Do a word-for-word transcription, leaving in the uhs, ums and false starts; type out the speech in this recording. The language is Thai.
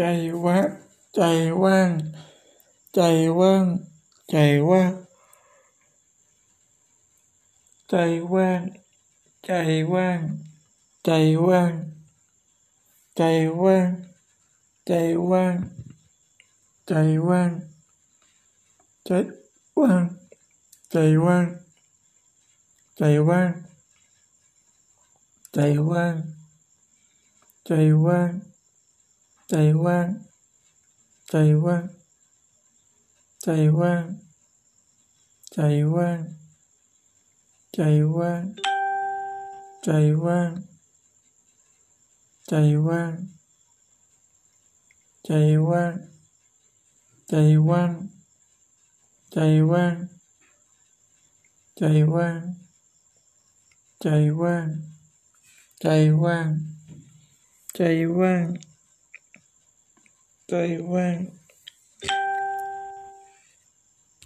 ใจว่างใจว่างใจว่างใจว่างใจว่างใจว่างใจว่างใจว่างใจว่างใจว่างใจว่างใจว่างใจว่างใจว่างใจว่างใจว่างใจว่างใจว่างใจว่างใจว่างใจว่างใจว่างใจว่างใจว่างใจว่างใจว่างใจว่างใจว่างใจว่างใจว่าง